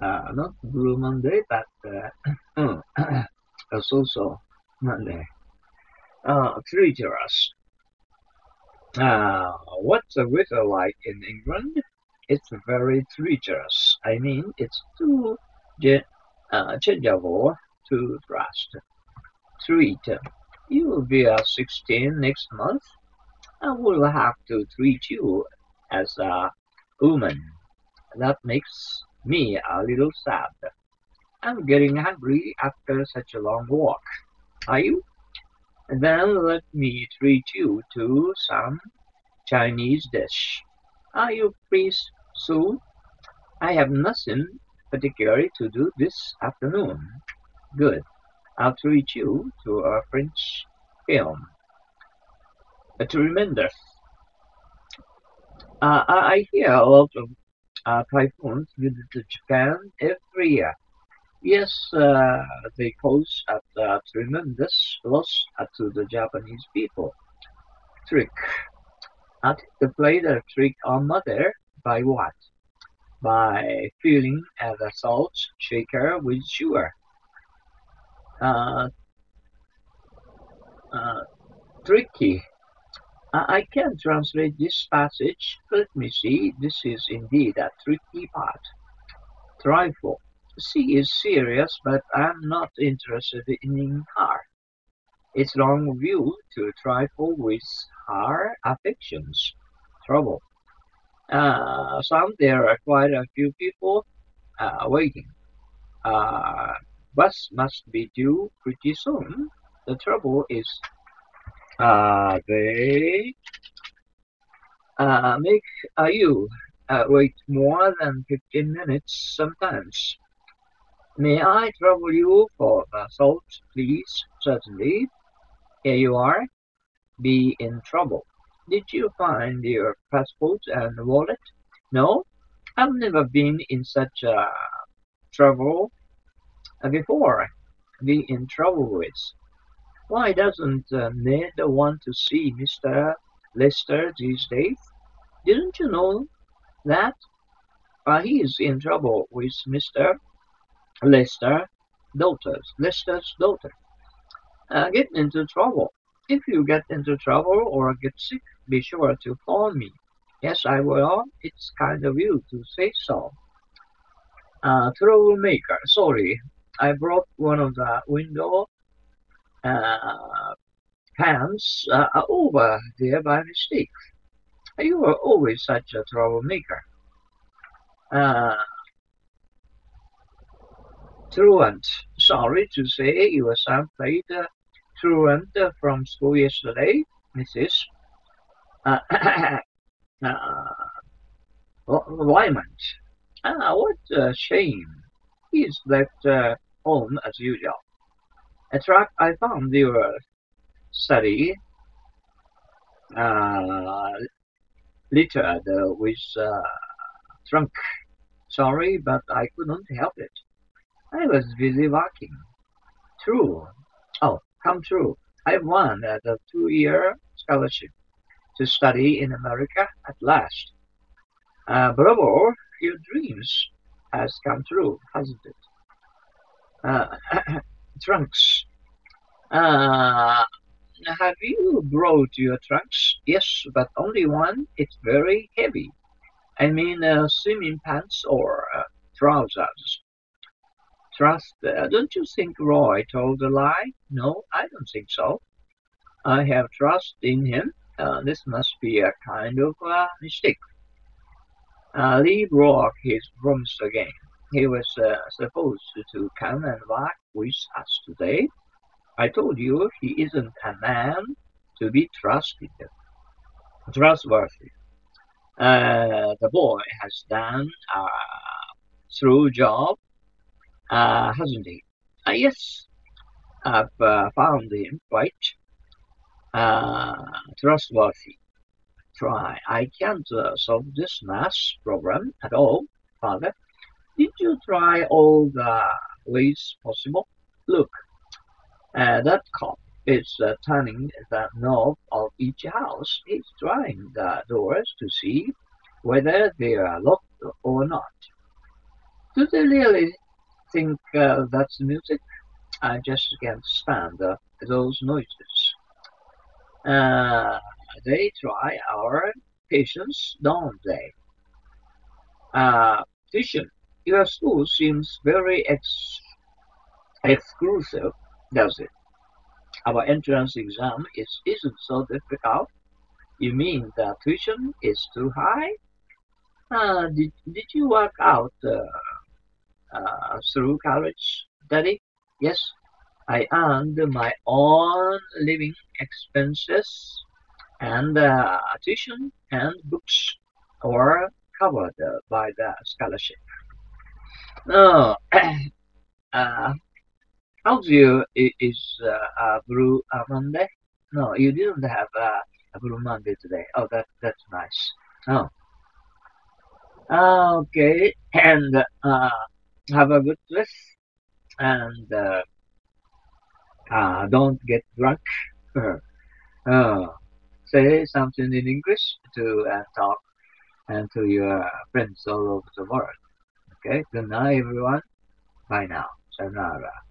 not Blue Monday, but it's also Monday. Treacherous. What's the weather like in England? It's very treacherous. I mean, it's too changeable to trust. Treat. You will be 16 next month. I will have to treat you as a woman. That makes me a little sad. I'm getting hungry after such a long walk. Are you? Then let me treat you to some Chinese dish. Are you pleased, Sue? I have nothing particular to do this afternoon. Good. I'll treat you to a French film. Tremendous. I hear a lot of typhoons visit Japan every year. Yes, they cause a tremendous loss to the Japanese people. Trick. I think they played a trick on mother by what? By filling a salt shaker with sugar. Tricky. I can't translate this passage. Let me see. This is indeed a tricky part. Trifle. She is serious, but I'm not interested in her. It's wrong view to trifle with her affections. Trouble. There are quite a few people waiting. Bus must be due pretty soon. The trouble is they make you wait more than 15 minutes sometimes. May I trouble you for the salt, please? Certainly. Here you are. Be in trouble. Did you find your passport and wallet? No, I've never been in such trouble before. Be in trouble with. Why doesn't Ned want to see Mr. Lester these days? Didn't you know that? He is in trouble with Mr. Lester's daughter. Get into trouble. If you get into trouble or get sick, be sure to phone me. Yes, I will. It's kind of you to say so. Troublemaker. Sorry, I broke one of the window pans over there by mistake. You are always such a troublemaker. Truant. Sorry to say your son played truant from school yesterday, Mrs. Wyman. What a shame. He's left home as usual. A track I found your study littered with trunk. Sorry, but I couldn't help it. I was busy walking. True. Oh, come true. I won the 2-year scholarship to study in America at last. Bravo, your dreams has come true, hasn't it? Trunks. Have you brought your trunks? Yes, but only one. It's very heavy. I mean swimming pants or trousers. Trust. Don't you think Roy told a lie? No, I don't think so. I have trust in him. This must be a kind of mistake. Lee broke his promise again. He was supposed to come and walk with us today. I told you he isn't a man to be trusted. Trustworthy. The boy has done a through job. Hasn't he? Yes, I've found him quite trustworthy. Try. I can't solve this math problem at all, Father. Did you try all the ways possible? Look, that cop is turning the knob of each house. He's trying the doors to see whether they are locked or not. do they really think that's music? I just can't stand those noises. They try our patience, don't they? Vision, your school seems very exclusive, does it? Our entrance exam isn't so difficult. You mean the tuition is too high? Did you work out through college, Daddy? Yes, I earned my own living expenses, and tuition and books were covered by the scholarship. No, how do you is Blue Monday? No, you didn't have a Blue Monday today. Oh, that's nice. Oh. Okay, and have a good rest, and don't get drunk. Say something in English to talk and to your friends all over the world. Okay, good night, everyone. Bye now. Sayonara.